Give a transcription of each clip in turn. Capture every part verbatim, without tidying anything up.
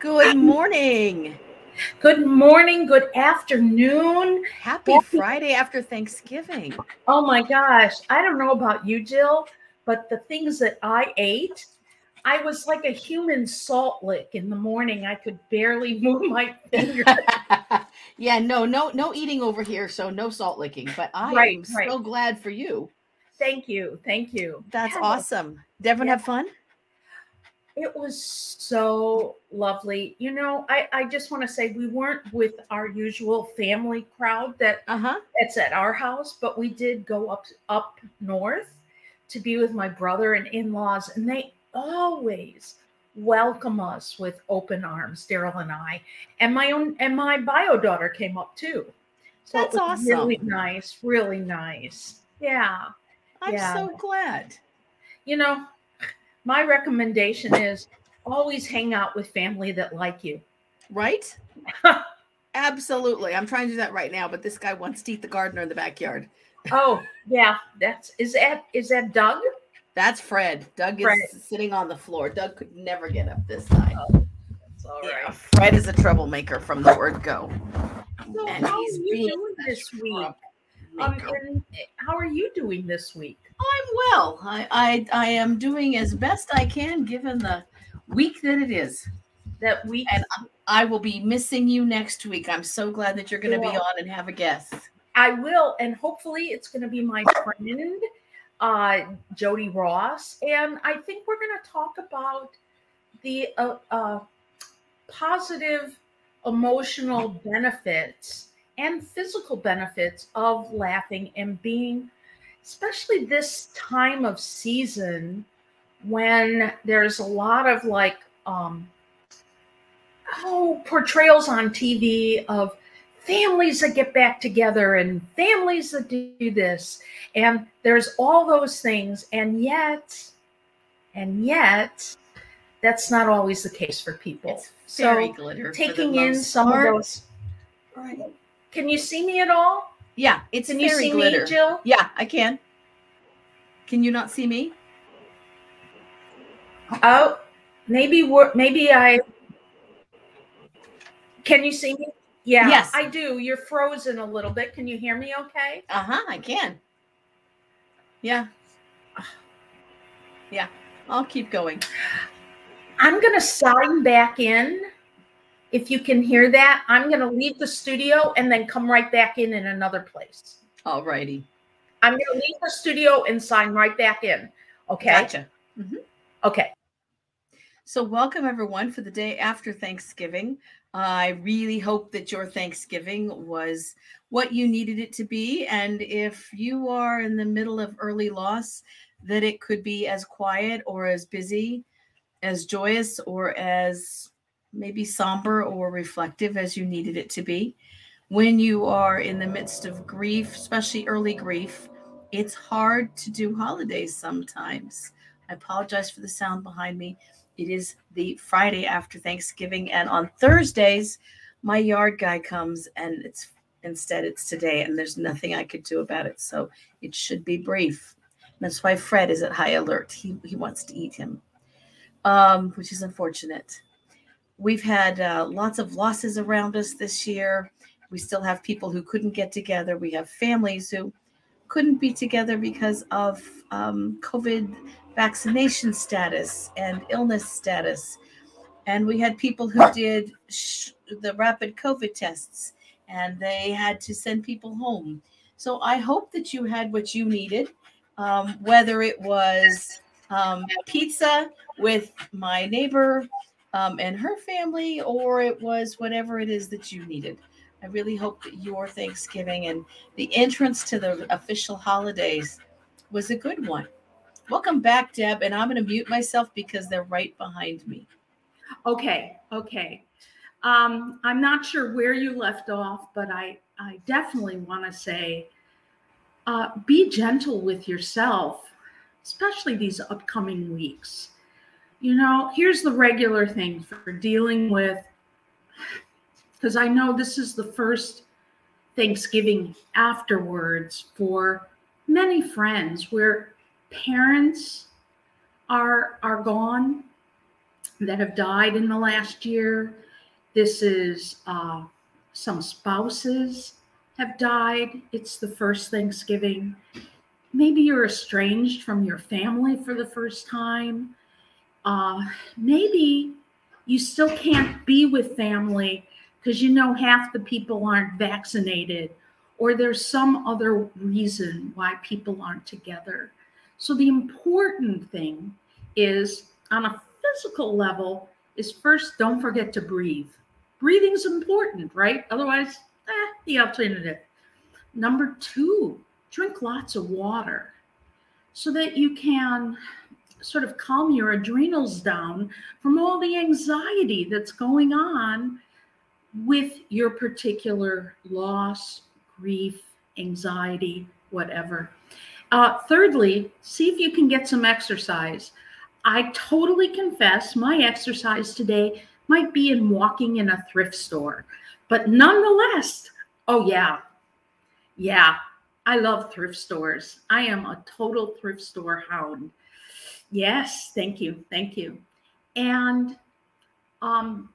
Good morning. Good morning. Good afternoon. Happy Friday after Thanksgiving. Oh my gosh. I don't know about you, Jill, but the things that I ate, I was like a human salt lick in the morning. I could barely move my fingers. Yeah, no, no, no eating over here, so no salt licking. But I right, am right. so glad for you. Thank you. Thank you. That's yeah. awesome. Devin, yeah. have fun? It was so lovely. You know, I, I just want to say we weren't with our usual family crowd that uh-huh. that's at our house, but we did go up up north to be with my brother and in-laws, and they always welcome us with open arms, Daryl and I, and my own and my bio daughter came up too. So that's it was awesome. Really nice, really nice. Yeah, I'm yeah. so glad. You know, my recommendation is always hang out with family that like you, right? Absolutely. I'm trying to do that right now, but this guy wants to eat the gardener in the backyard. Oh yeah, that's is that is that Doug? That's Fred. Doug Fred. is sitting on the floor. Doug could never get up this side. Oh, that's all right. Yeah, Fred is a troublemaker from the word go. So and how he's are you doing this week? Um, and how are you doing this week? I'm well. I, I I am doing as best I can given the week that it is. That week. And I, I will be missing you next week. I'm so glad that you're going to yeah. be on and have a guest. I will. And hopefully it's going to be my friend. Uh, Jody Ross, and I think we're going to talk about the uh, uh, positive emotional benefits and physical benefits of laughing and being, especially this time of season when there's a lot of like, um, oh, portrayals on T V of families that get back together and families that do this. And there's all those things. And yet, and yet, that's not always the case for people. It's fairy glitter. So taking in some of those. Can you see me at all? Yeah, it's fairy glitter. Can you see glitter. me, Jill? Yeah, I can. Can you not see me? Oh, maybe we're, maybe I. Can you see me? Yeah, yes. I do. You're frozen a little bit. Can you hear me okay? Uh-huh, I can. Yeah. Yeah, I'll keep going. I'm going to sign back in. If you can hear that, I'm going to leave the studio and then come right back in in another place. All righty. I'm going to leave the studio and sign right back in. Okay? Gotcha. Mm-hmm. Okay. So welcome, everyone, for the day after Thanksgiving. I really hope that your Thanksgiving was what you needed it to be. And if you are in the middle of early loss, that it could be as quiet or as busy, as joyous or as maybe somber or reflective as you needed it to be. When you are in the midst of grief, especially early grief, it's hard to do holidays sometimes. I apologize for the sound behind me. It is the Friday after Thanksgiving, and on Thursdays, my yard guy comes, and it's instead it's today, and there's nothing I could do about it, so it should be brief. And that's why Fred is at high alert. He he wants to eat him, um, which is unfortunate. We've had uh, lots of losses around us this year. We still have people who couldn't get together. We have families who couldn't be together because of um, COVID vaccination status and illness status. And we had people who did sh- the rapid COVID tests and they had to send people home. So I hope that you had what you needed, um, whether it was um, pizza with my neighbor um, and her family, or it was whatever it is that you needed. I really hope that your Thanksgiving and the entrance to the official holidays was a good one. Welcome back, Deb, and I'm going to mute myself because they're right behind me. Okay, okay. Um, I'm not sure where you left off, but I, I definitely want to say uh, be gentle with yourself, especially these upcoming weeks. You know, here's the regular thing for dealing with, because I know this is the first Thanksgiving afterwards for many friends where parents are are gone, that have died in the last year. This is uh, some spouses have died. It's the first Thanksgiving. Maybe you're estranged from your family for the first time. Uh, maybe you still can't be with family because you know half the people aren't vaccinated, or there's some other reason why people aren't together. So the important thing is, on a physical level, is first, don't forget to breathe. Breathing's important, right? Otherwise, eh, the alternative. Number two, drink lots of water so that you can sort of calm your adrenals down from all the anxiety that's going on with your particular loss, grief, anxiety, whatever. Uh, thirdly, see if you can get some exercise. I totally confess my exercise today might be in walking in a thrift store, but nonetheless, oh yeah, yeah, I love thrift stores. I am a total thrift store hound. Yes, thank you, thank you. And um,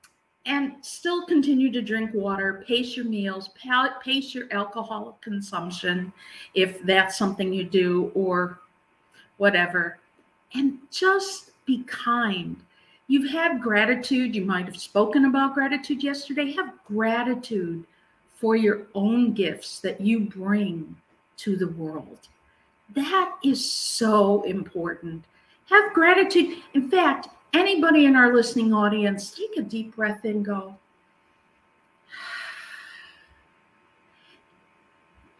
and still continue to drink water, pace your meals, pace your alcohol consumption, if that's something you do, or whatever. And just be kind. You've had gratitude. You might have spoken about gratitude yesterday. Have gratitude for your own gifts that you bring to the world. That is so important. Have gratitude. In fact, anybody in our listening audience, take a deep breath and go,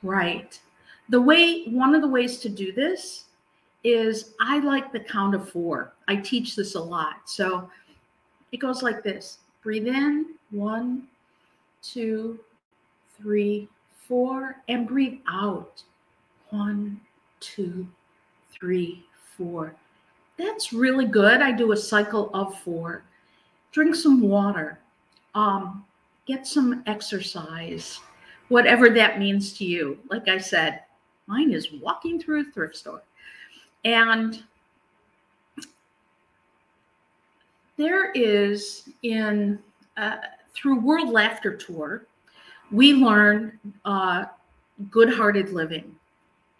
right. The way, one of the ways to do this is I like the count of four. I teach this a lot. So it goes like this. Breathe in, one, two, three, four, and breathe out. One, two, three, four. That's really good. I do a cycle of four. Drink some water. Um, get some exercise, whatever that means to you. Like I said, mine is walking through a thrift store. And there is in, uh, through World Laughter Tour, we learn uh, good-hearted living.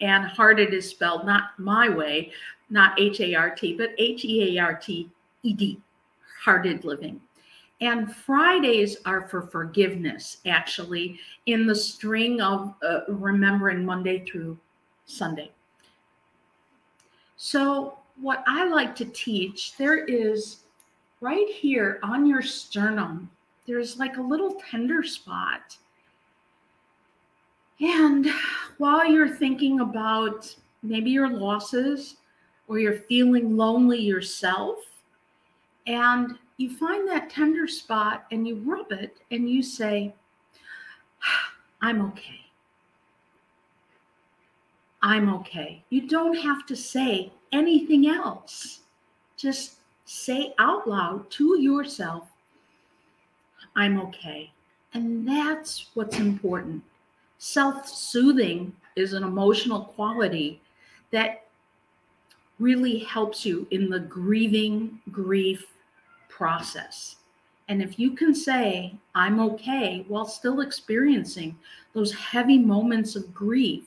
And hearted is spelled not my way, not H A R T, but H E A R T E D, hearted living. And Fridays are for forgiveness, actually, in the string of uh, remembering Monday through Sunday. So what I like to teach, there is right here on your sternum, there's like a little tender spot. And while you're thinking about maybe your losses or you're feeling lonely yourself, and you find that tender spot and you rub it and you say, I'm okay. I'm okay. You don't have to say anything else. Just say out loud to yourself, I'm okay. And that's what's important. Self-soothing is an emotional quality that really helps you in the grieving grief process. And if you can say, I'm okay, while still experiencing those heavy moments of grief,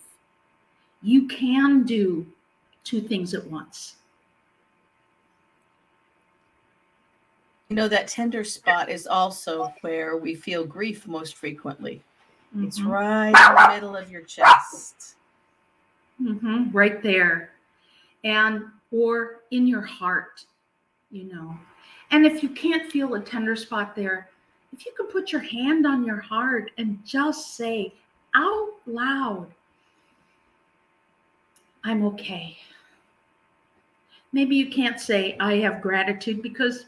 you can do two things at once. You know, that tender spot is also where we feel grief most frequently. Mm-hmm. It's right in the middle of your chest. Mm-hmm. Right there. And, or in your heart, you know. And if you can't feel a tender spot there, if you can put your hand on your heart and just say out loud, I'm okay. Maybe you can't say I have gratitude because,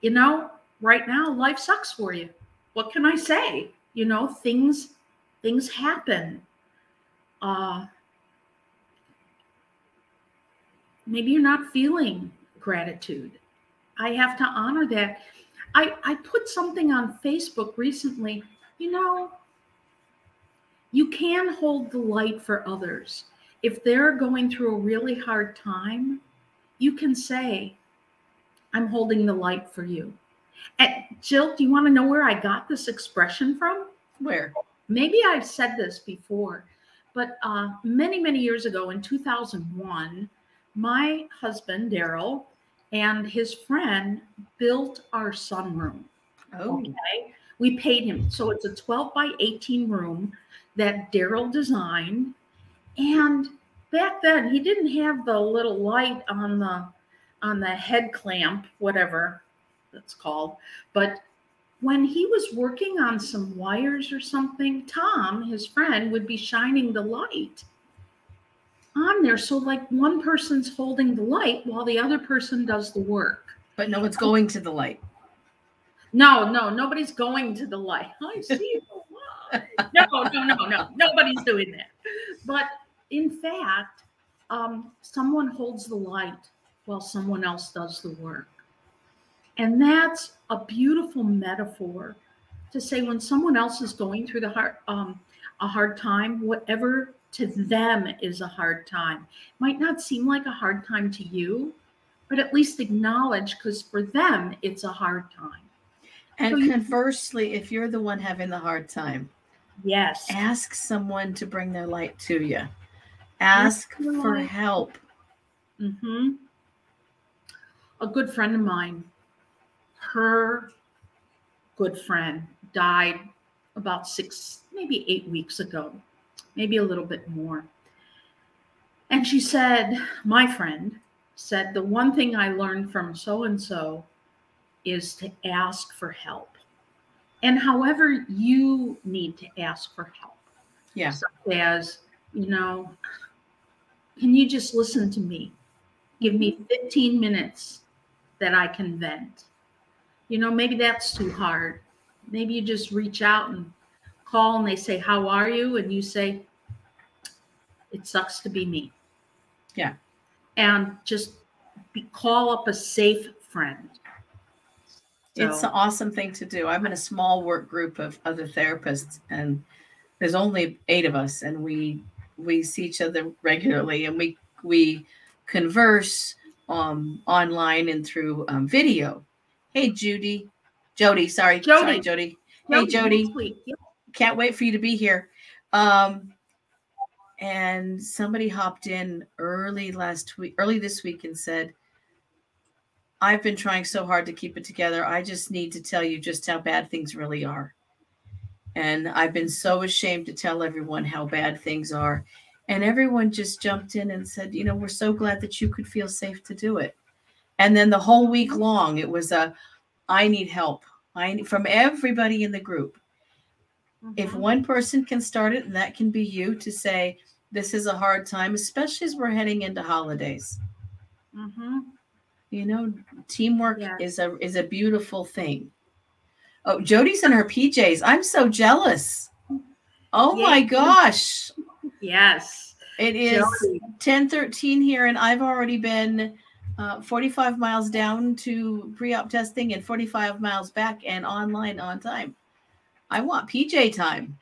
you know, right now life sucks for you. What can I say? You know, things, things happen. Uh, maybe you're not feeling gratitude. I have to honor that. I, I put something on Facebook recently. You know, you can hold the light for others. If they're going through a really hard time, you can say, I'm holding the light for you. And Jill, do you want to know where I got this expression from? Where? Maybe I've said this before, but uh, many, many years ago in two thousand one, my husband, Daryl, and his friend built our sunroom. Oh. Okay. We paid him. So it's a twelve by eighteen room that Daryl designed. And back then, he didn't have the little light on the on the head clamp, whatever that's called. But when he was working on some wires or something, Tom, his friend, would be shining the light on there. So like one person's holding the light while the other person does the work. But no one's going to the light. No, no, nobody's going to the light. I see the light. No, no, no, no. Nobody's doing that. But in fact, um, someone holds the light while someone else does the work. And that's a beautiful metaphor to say when someone else is going through the hard, um, a hard time, whatever to them is a hard time. It might not seem like a hard time to you, but at least acknowledge, because for them, it's a hard time. And so conversely, you, if you're the one having the hard time, yes, ask someone to bring their light to you. Ask for help. Mm-hmm. A good friend of mine, her good friend died about six, maybe eight weeks ago, maybe a little bit more. And she said, my friend said, the one thing I learned from so-and-so is to ask for help. And however you need to ask for help. Yeah. Such as, you know, can you just listen to me? Give me fifteen minutes that I can vent. You know, maybe that's too hard. Maybe you just reach out and call and they say, how are you? And you say, it sucks to be me. Yeah. And just be, call up a safe friend. So. It's an awesome thing to do. I'm in a small work group of other therapists, and there's only eight of us, and we we see each other regularly, and we we converse um, online and through um, video. Hey, Judy, Jody, sorry, Jody, sorry, Jody. Hey, Jody, can't wait for you to be here. Um, and somebody hopped in early last week, early this week, and said, I've been trying so hard to keep it together. I just need to tell you just how bad things really are. And I've been so ashamed to tell everyone how bad things are. And everyone just jumped in and said, you know, we're so glad that you could feel safe to do it. And then the whole week long, it was a, I need help. I need, from everybody in the group. Mm-hmm. If one person can start it, and that can be you, to say, this is a hard time, especially as we're heading into holidays. Mm-hmm. You know, teamwork yeah. is a is a beautiful thing. Oh, Jody's in her P Js. I'm so jealous. Oh, yes. My gosh. Yes. It is ten thirteen here, and I've already been uh, forty-five miles down to pre-op testing and forty-five miles back and online on time. I want P J time.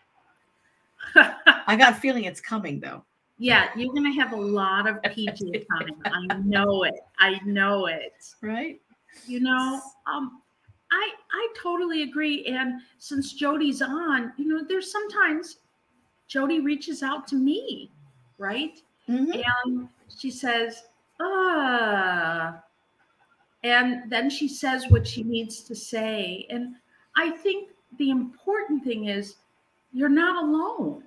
I got a feeling it's coming, though. Yeah, you're going to have a lot of P J time. I know it. I know it. Right? You know, um, I I totally agree. And since Jody's on, you know, there's sometimes Jody reaches out to me, right? Mm-hmm. And she says, uh, and then she says what she needs to say. And I think the important thing is you're not alone.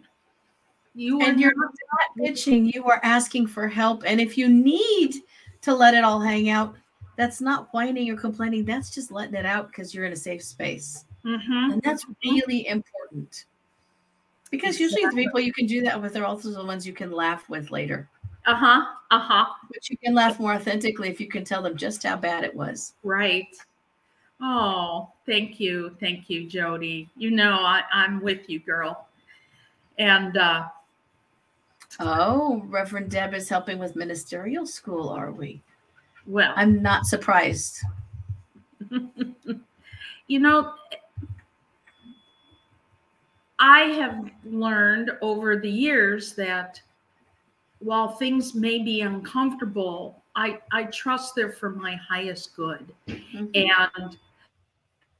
You and you're not pitching, you are asking for help. And if you need to let it all hang out, that's not whining or complaining. That's just letting it out because you're in a safe space. Mm-hmm. And that's really important. Because exactly. Usually the people you can do that with are also the ones you can laugh with later. Uh-huh. Uh-huh. But you can laugh more authentically if you can tell them just how bad it was. Right. Oh, thank you. Thank you, Jody. You know, I, I'm with you, girl. And uh oh, Reverend Deb is helping with ministerial school, are we? Well, I'm not surprised. You know, I have learned over the years that while things may be uncomfortable, I, I trust they're for my highest good. Mm-hmm. And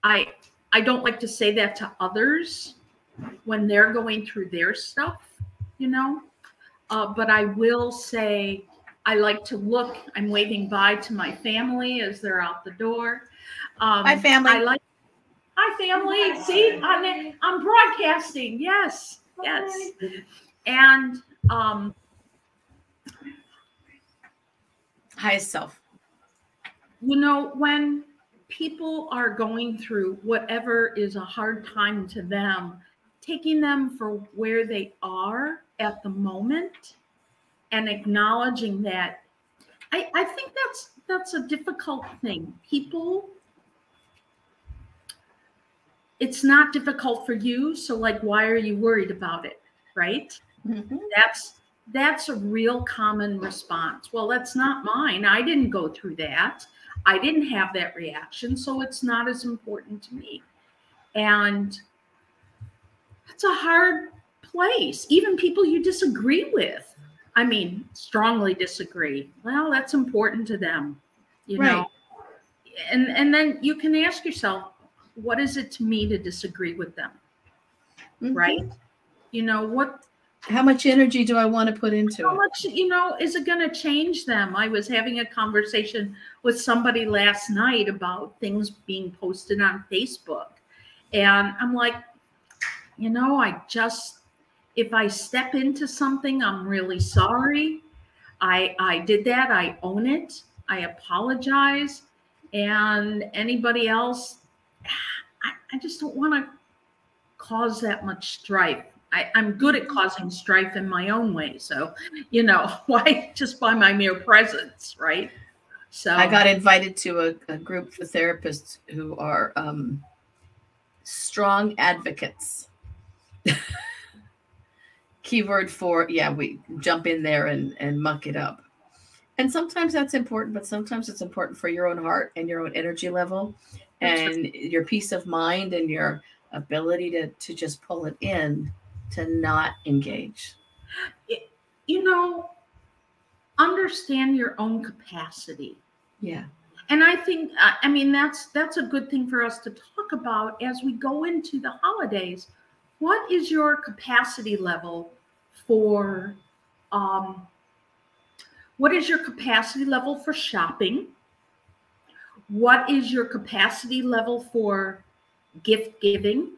I I don't like to say that to others when they're going through their stuff, you know, uh, but I will say I like to look. I'm waving bye to my family as they're out the door. Um, Hi, family. I like, Hi, family. Hi. See, I'm, I'm broadcasting. Yes, yes. And um, highest self. You know, when people are going through whatever is a hard time to them, taking them for where they are at the moment and acknowledging that, I, I think that's that's a difficult thing. People, it's not difficult for you, so like, why are you worried about it, right? Mm-hmm. That's that's a real common response. Well, that's not mine. I didn't go through that. I didn't have that reaction, so it's not as important to me. And that's a hard place. Even people you disagree with, I mean, strongly disagree. Well, that's important to them, you right. know. And and then you can ask yourself, what is it to me to disagree with them, mm-hmm. right? You know, what? How much energy do I want to put into it? How much, you know, is it going to change them? I was having a conversation with somebody last night about things being posted on Facebook. And I'm like, you know, I just, if I step into something, I'm really sorry. I I did that. I own it. I apologize. And anybody else, I, I just don't want to cause that much strife. I, I'm good at causing strife in my own way. So, you know, why just by my mere presence, right? So I got invited to a, a group for therapists who are um, strong advocates. Keyword for, yeah, we jump in there and, and muck it up. And sometimes that's important, but sometimes it's important for your own heart and your own energy level and your peace of mind and your ability to, to just pull it in. To not engage. You know, understand your own capacity. Yeah. And I think, I mean, that's that's a good thing for us to talk about as we go into the holidays. What is your capacity level for, um, what is your capacity level for shopping? What is your capacity level for gift giving?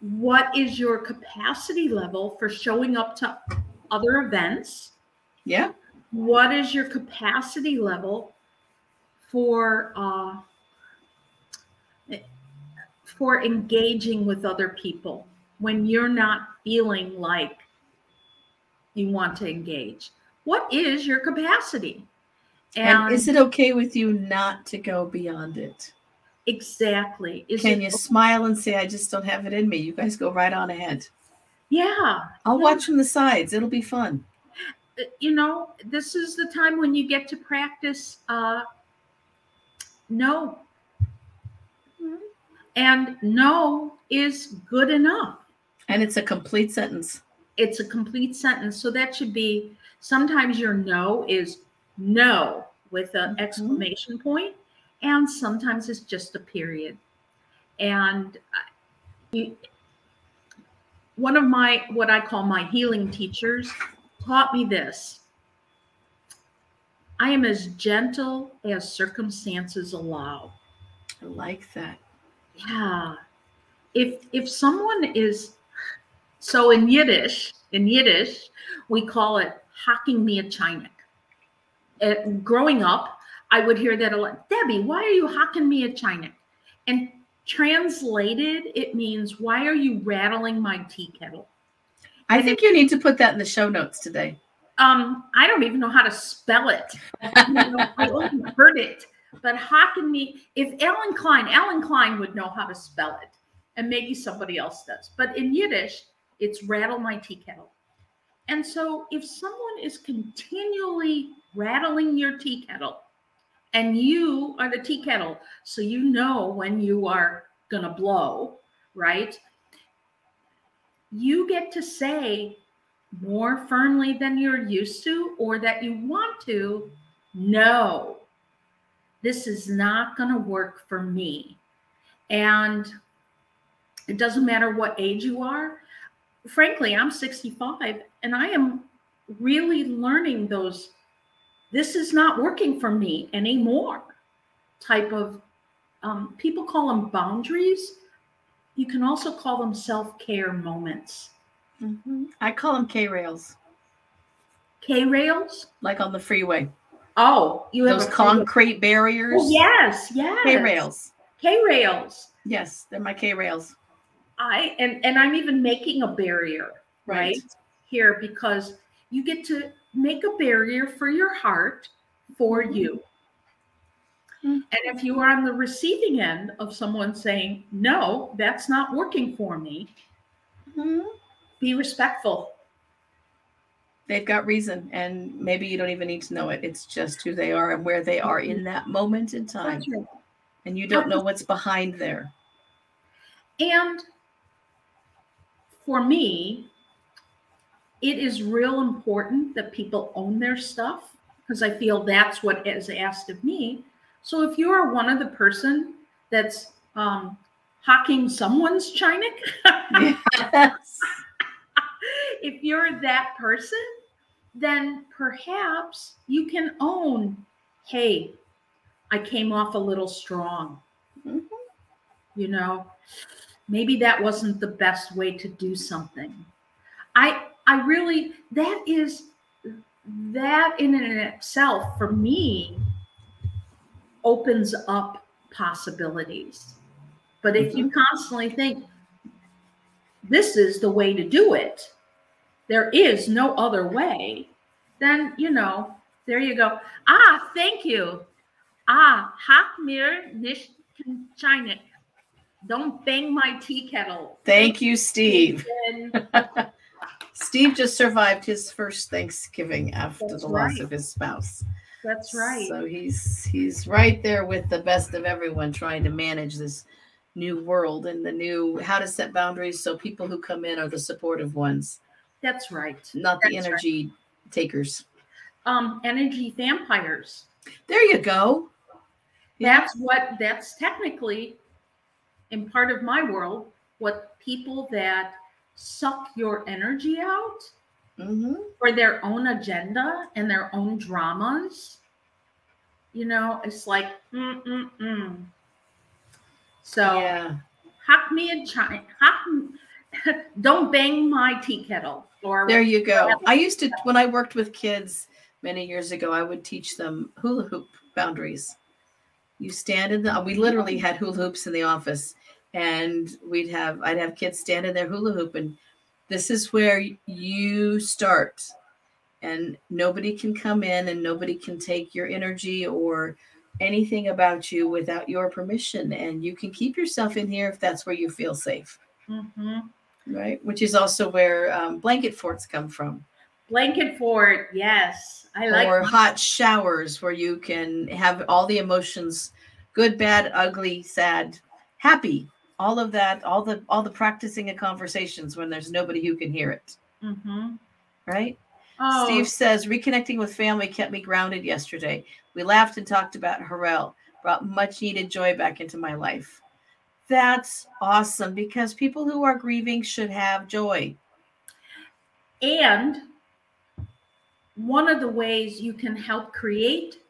What is your capacity level for showing up to other events? Yeah. What is your capacity level for uh, for engaging with other people when you're not feeling like you want to engage? What is your capacity? And, and is it okay with you not to go beyond it? Exactly. Is Can it, you smile and say, I just don't have it in me? You guys go right on ahead. Yeah. I'll watch from the sides. It'll be fun. You know, this is the time when you get to practice uh, no. And no is good enough. And it's a complete sentence. It's a complete sentence. So that should be, sometimes your no is no with an mm-hmm. exclamation point. And sometimes it's just a period. And one of my, what I call my healing teachers, taught me this. I am as gentle as circumstances allow. I like that. Yeah. If if someone is, so in Yiddish, in Yiddish, we call it haking me a chinik. It, growing up, I would hear that a lot. Debbie, why are you hocking me a chinik? And translated, it means, why are you rattling my tea kettle? I think you need to put that in the show notes today. Um, I don't even know how to spell it. You know, I only heard it. But hocking me, if Alan Klein, Alan Klein would know how to spell it. And maybe somebody else does. But in Yiddish, it's rattle my tea kettle. And so if someone is continually rattling your tea kettle, and you are the tea kettle, so you know when you are going to blow, right? You get to say more firmly than you're used to or that you want to, no, this is not going to work for me. And it doesn't matter what age you are. Frankly, I'm sixty-five and I am really learning those, this is not working for me anymore type of, um, people call them boundaries. You can also call them self-care moments. Mm-hmm. I call them K-rails. K-rails? Like on the freeway. Oh, you have those concrete barriers. Oh, yes, yes. K-rails. K-rails. Yes, they're my K-rails. I and, and I'm even making a barrier right, right here because you get to make a barrier for your heart for you. Mm-hmm. And if you are on the receiving end of someone saying, no, that's not working for me, mm-hmm. be respectful. They've got reason, and maybe you don't even need to know it. It's just who they are and where they are in that moment in time. Gotcha. And you don't know what's behind there. And for me, it is real important that people own their stuff because I feel that's what is asked of me. So if you are one of the person that's um, hawking someone's Chinik, yes. if you're that person, then perhaps you can own, hey, I came off a little strong. Mm-hmm. You know, maybe that wasn't the best way to do something. I I really, that is, that in and of itself, for me, opens up possibilities. But mm-hmm. if you constantly think, this is the way to do it, there is no other way, then, you know, there you go. Ah, thank you. Ah, hak mir nicht Chinik. Don't bang my tea kettle. Thank you, Steve. Steve just survived his first Thanksgiving after That's the loss right. of his spouse. That's right. So he's he's right there with the best of everyone trying to manage this new world and the new how to set boundaries so people who come in are the supportive ones. That's right. Not That's the energy right. takers. Um, energy vampires. There you go. Yeah. That's what, that's technically, in part of my world, what people that suck your energy out mm-hmm. for their own agenda and their own dramas, you know, it's like, mm, mm, mm. So, yeah. Hop me a china, hop, don't bang my tea kettle. Or there you go. I used to, when I worked with kids, many years ago, I would teach them hula hoop boundaries. You stand in the, we literally had hula hoops in the office and we'd have, I'd have kids stand in their hula hoop and this is where you start and nobody can come in and nobody can take your energy or anything about you without your permission. And you can keep yourself in here if that's where you feel safe. Mm-hmm. Right. Which is also where um, blanket forts come from. Blanket fort, yes. I like or hot showers where you can have all the emotions, good, bad, ugly, sad, happy, all of that, all the all the practicing of conversations when there's nobody who can hear it. Mm-hmm. Right? Oh. Steve says, reconnecting with family kept me grounded yesterday. We laughed and talked about Harel, brought much needed joy back into my life. That's awesome because people who are grieving should have joy. And one of the ways you can help create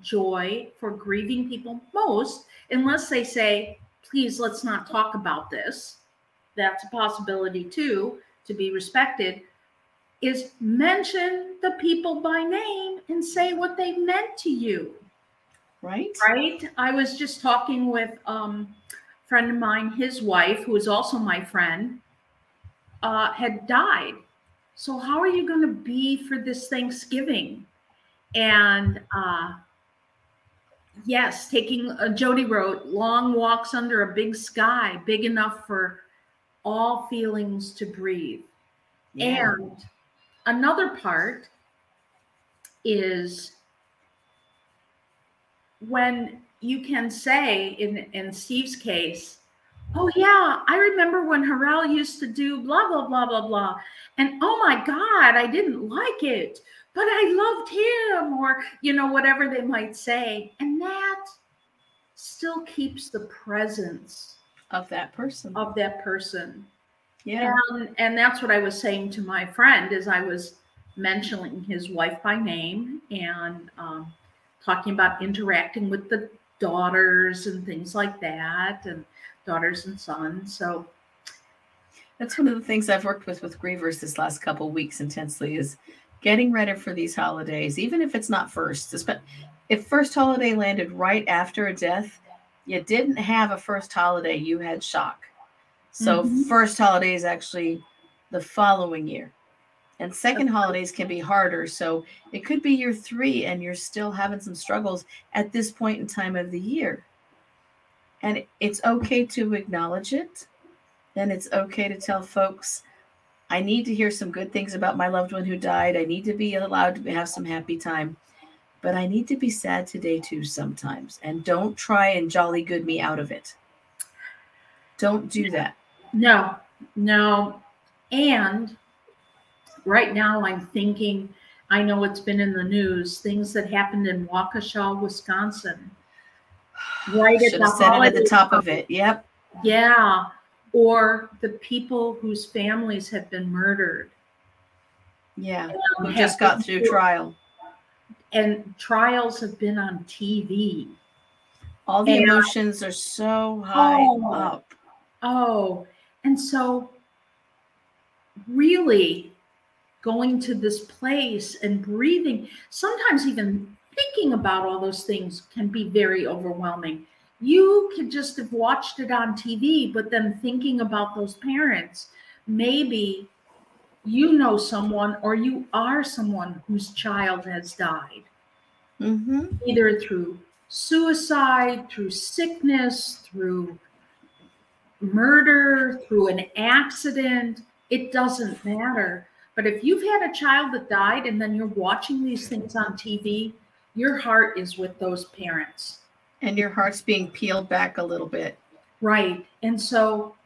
joy for grieving people most, unless they say, please, let's not talk about this. That's a possibility too, to be respected, is mention the people by name and say what they meant to you. Right. Right. I was just talking with um, a friend of mine, his wife, who is also my friend, uh, had died. So how are you going to be for this Thanksgiving? And uh, yes, taking a Jody wrote, long walks under a big sky, big enough for all feelings to breathe. Yeah. And another part is when you can say, in, in Steve's case, oh, yeah, I remember when Harel used to do blah, blah, blah, blah, blah. And oh, my God, I didn't like it. but I loved him, or, you know, whatever they might say. And that still keeps the presence of that person. Of that person. Yeah. And, and that's what I was saying to my friend as I was mentioning his wife by name and um, talking about interacting with the daughters and things like that, and daughters and sons. So that's one of the things I've worked with with grievers this last couple of weeks intensely, is getting ready for these holidays, even if it's not first. If first holiday landed right after a death, you didn't have a first holiday, you had shock. So mm-hmm. first holiday is actually the following year. And second holidays can be harder. So it could be year three and you're still having some struggles at this point in time of the year. And it's okay to acknowledge it. And it's okay to tell folks, I need to hear some good things about my loved one who died. I need to be allowed to have some happy time. But I need to be sad today too sometimes. And don't try and jolly good me out of it. Don't do that. No, no. And right now I'm thinking, I know it's been in the news, things that happened in Waukesha, Wisconsin. Right at the, said it at the top of it. Yep. Yeah. Or the people whose families have been murdered. Yeah. Who just got through trial. And trials have been on T V. All the and emotions I, are so high oh, up. Oh. And so really going to this place and breathing, sometimes even thinking about all those things can be very overwhelming. You could just have watched it on T V, but then thinking about those parents, maybe you know someone or you are someone whose child has died, mm-hmm. either through suicide, through sickness, through murder, through an accident. It doesn't matter. But if you've had a child that died and then you're watching these things on T V, your heart is with those parents. And your heart's being peeled back a little bit. Right. And so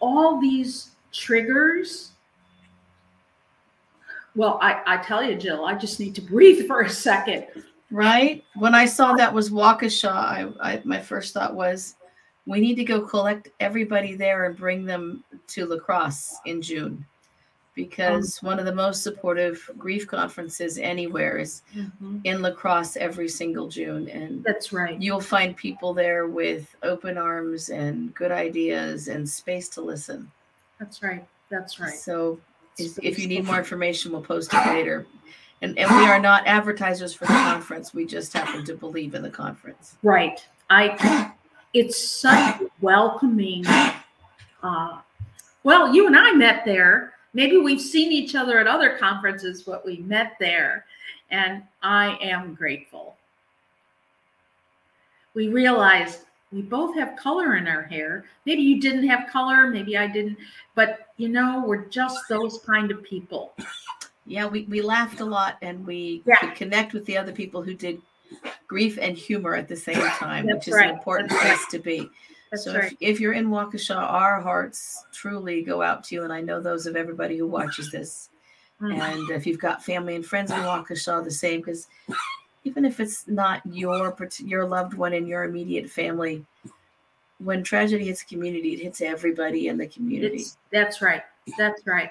all these triggers, well, I, I tell you, Jill, I just need to breathe for a second. Right. When I saw that was Waukesha, I, I, my first thought was, we need to go collect everybody there and bring them to La Crosse in June. Because one of the most supportive grief conferences anywhere is mm-hmm. in La Crosse every single June. And that's right. You'll find people there with open arms and good ideas and space to listen. That's right. That's right. So if, if you need more information, we'll post it later. And, and we are not advertisers for the conference. We just happen to believe in the conference. Right. I. It's such welcoming. Uh, well, you and I met there. Maybe we've seen each other at other conferences, but we met there, and I am grateful. We realized we both have color in our hair. Maybe you didn't have color, maybe I didn't, but you know, we're just those kind of people. Yeah, we, we laughed a lot, and we yeah. could connect with the other people who did grief and humor at the same time, That's which is right. an important That's place right. to be. That's so right. if, if you're in Waukesha, our hearts truly go out to you. And I know those of everybody who watches this. Mm-hmm. And if you've got family and friends in Waukesha, the same, because even if it's not your your loved one in your immediate family, when tragedy hits a community, it hits everybody in the community. It's, that's right. That's right.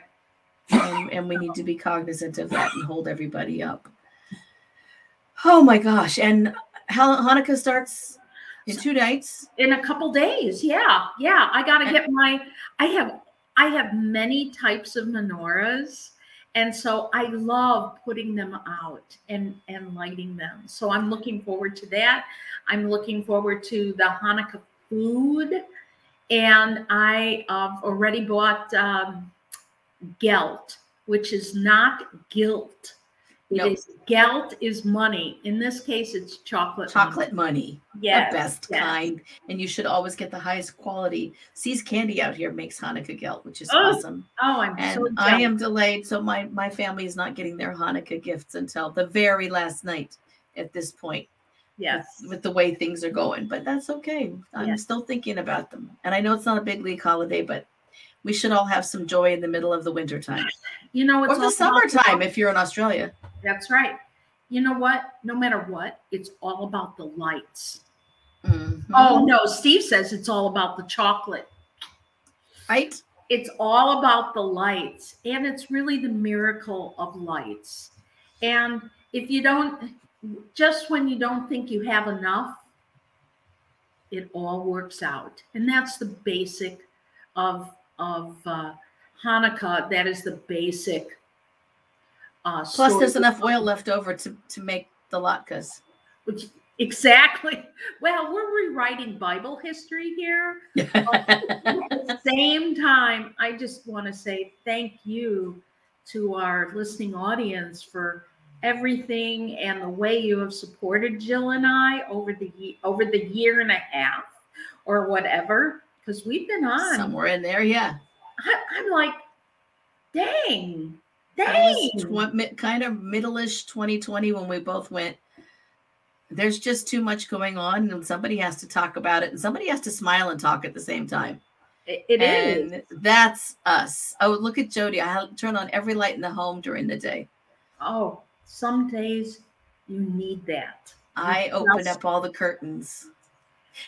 And, and we need to be cognizant of that and hold everybody up. Oh, my gosh. And Hanukkah starts... in two nights. In a couple days. Yeah. Yeah. I got to get my, I have, I have many types of menorahs. And so I love putting them out and, and lighting them. So I'm looking forward to that. I'm looking forward to the Hanukkah food. And I uh, already bought um, gelt, which is not guilt. It nope. is, gelt is money. In this case, it's chocolate. Chocolate money. money. Yes. The best yes. kind. And you should always get the highest quality. See's candy out here makes Hanukkah gelt, which is oh. awesome. Oh, I'm and so And I am delayed. So my, my family is not getting their Hanukkah gifts until the very last night at this point. Yes. With, with the way things are going. But that's okay. I'm yes. still thinking about them. And I know it's not a big league holiday, but we should all have some joy in the middle of the wintertime. You know, it's or the summertime if you're in Australia. That's right. You know what? No matter what, it's all about the lights. Mm-hmm. Oh, no. Steve says it's all about the chocolate. Right? It's all about the lights. And it's really the miracle of lights. And if you don't, just when you don't think you have enough, it all works out. And that's the basic of of uh, Hanukkah. That is the basic. Uh, Plus, story. There's enough oil left over to, to make the latkes. Which, exactly. Well, we're rewriting Bible history here. But at the same time, I just want to say thank you to our listening audience for everything and the way you have supported Jill and I over the over the year and a half or whatever, because we've been on somewhere in there. Yeah, I, I'm like, dang, dang. Tw- kind of middle-ish twenty twenty when we both went. There's just too much going on, and somebody has to talk about it, and somebody has to smile and talk at the same time. It, it and is. That's us. Oh, look at Jody. I turn on every light in the home during the day. Oh. Some days you need that. You I open up all the curtains.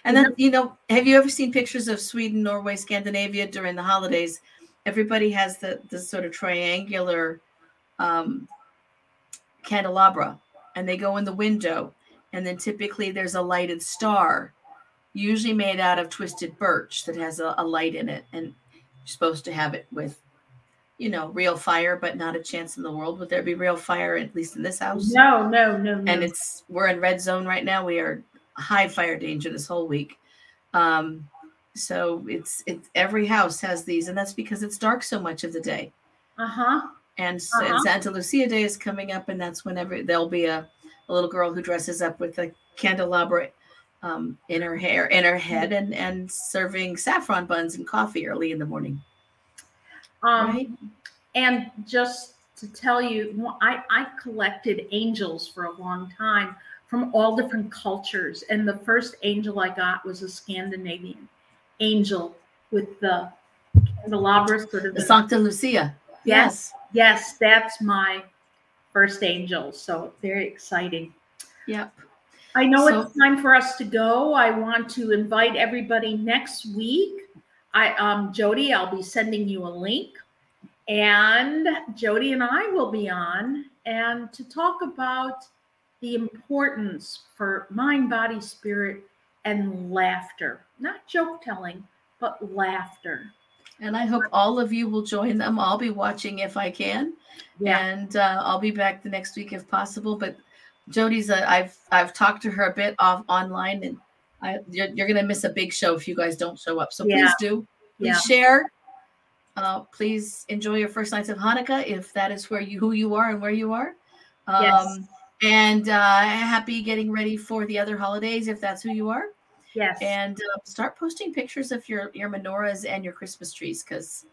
And then, you know, have you ever seen pictures of Sweden, Norway, Scandinavia during the holidays? Everybody has the, the sort of triangular um, candelabra, and they go in the window. And then typically there's a lighted star, usually made out of twisted birch that has a, a light in it. And you're supposed to have it with, you know, real fire, but not a chance in the world would there be real fire, at least in this house. No, no, no, no. And it's, we're in red zone right now. We are high fire danger this whole week. Um, so it's, it's every house has these, and that's because it's dark so much of the day. Uh-huh. And, so, uh-huh. and Santa Lucia Day is coming up, and that's whenever there'll be a, a little girl who dresses up with a candelabra um, in her hair, in her head, and, and serving saffron buns and coffee early in the morning. Um, right. And just to tell you, I, I collected angels for a long time from all different cultures. And the first angel I got was a Scandinavian angel with the candelabra. Sort of the Santa Lucia. Yes, yes. Yes. That's my first angel. So very exciting. Yep. I know so, it's time for us to go. I want to invite everybody next week. I, um, Jody, I'll be sending you a link, and Jody and I will be on and to talk about the importance for mind, body, spirit, and laughter, not joke telling, but laughter. And I hope all of you will join them. I'll be watching if I can, yeah. and uh, I'll be back the next week if possible. But Jody's, a, I've, I've talked to her a bit off online, and I, you're, you're going to miss a big show if you guys don't show up. So yeah. please do. Please yeah. share. Uh, please enjoy your first nights of Hanukkah if that is where you who you are and where you are. Um, yes. And uh, happy getting ready for the other holidays if that's who you are. Yes. And uh, start posting pictures of your, your menorahs and your Christmas trees, because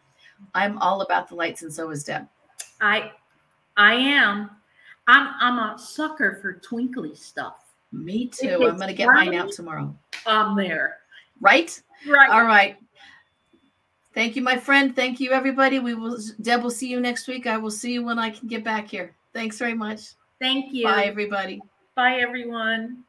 I'm all about the lights, and so is Deb. I I am. I'm I'm a sucker for twinkly stuff. Me too. I'm going to get mine out tomorrow. I'm there. Right? Right. All right. Thank you, my friend. Thank you, everybody. We will, Deb will see you next week. I will see you when I can get back here. Thanks very much. Thank you. Bye, everybody. Bye, everyone.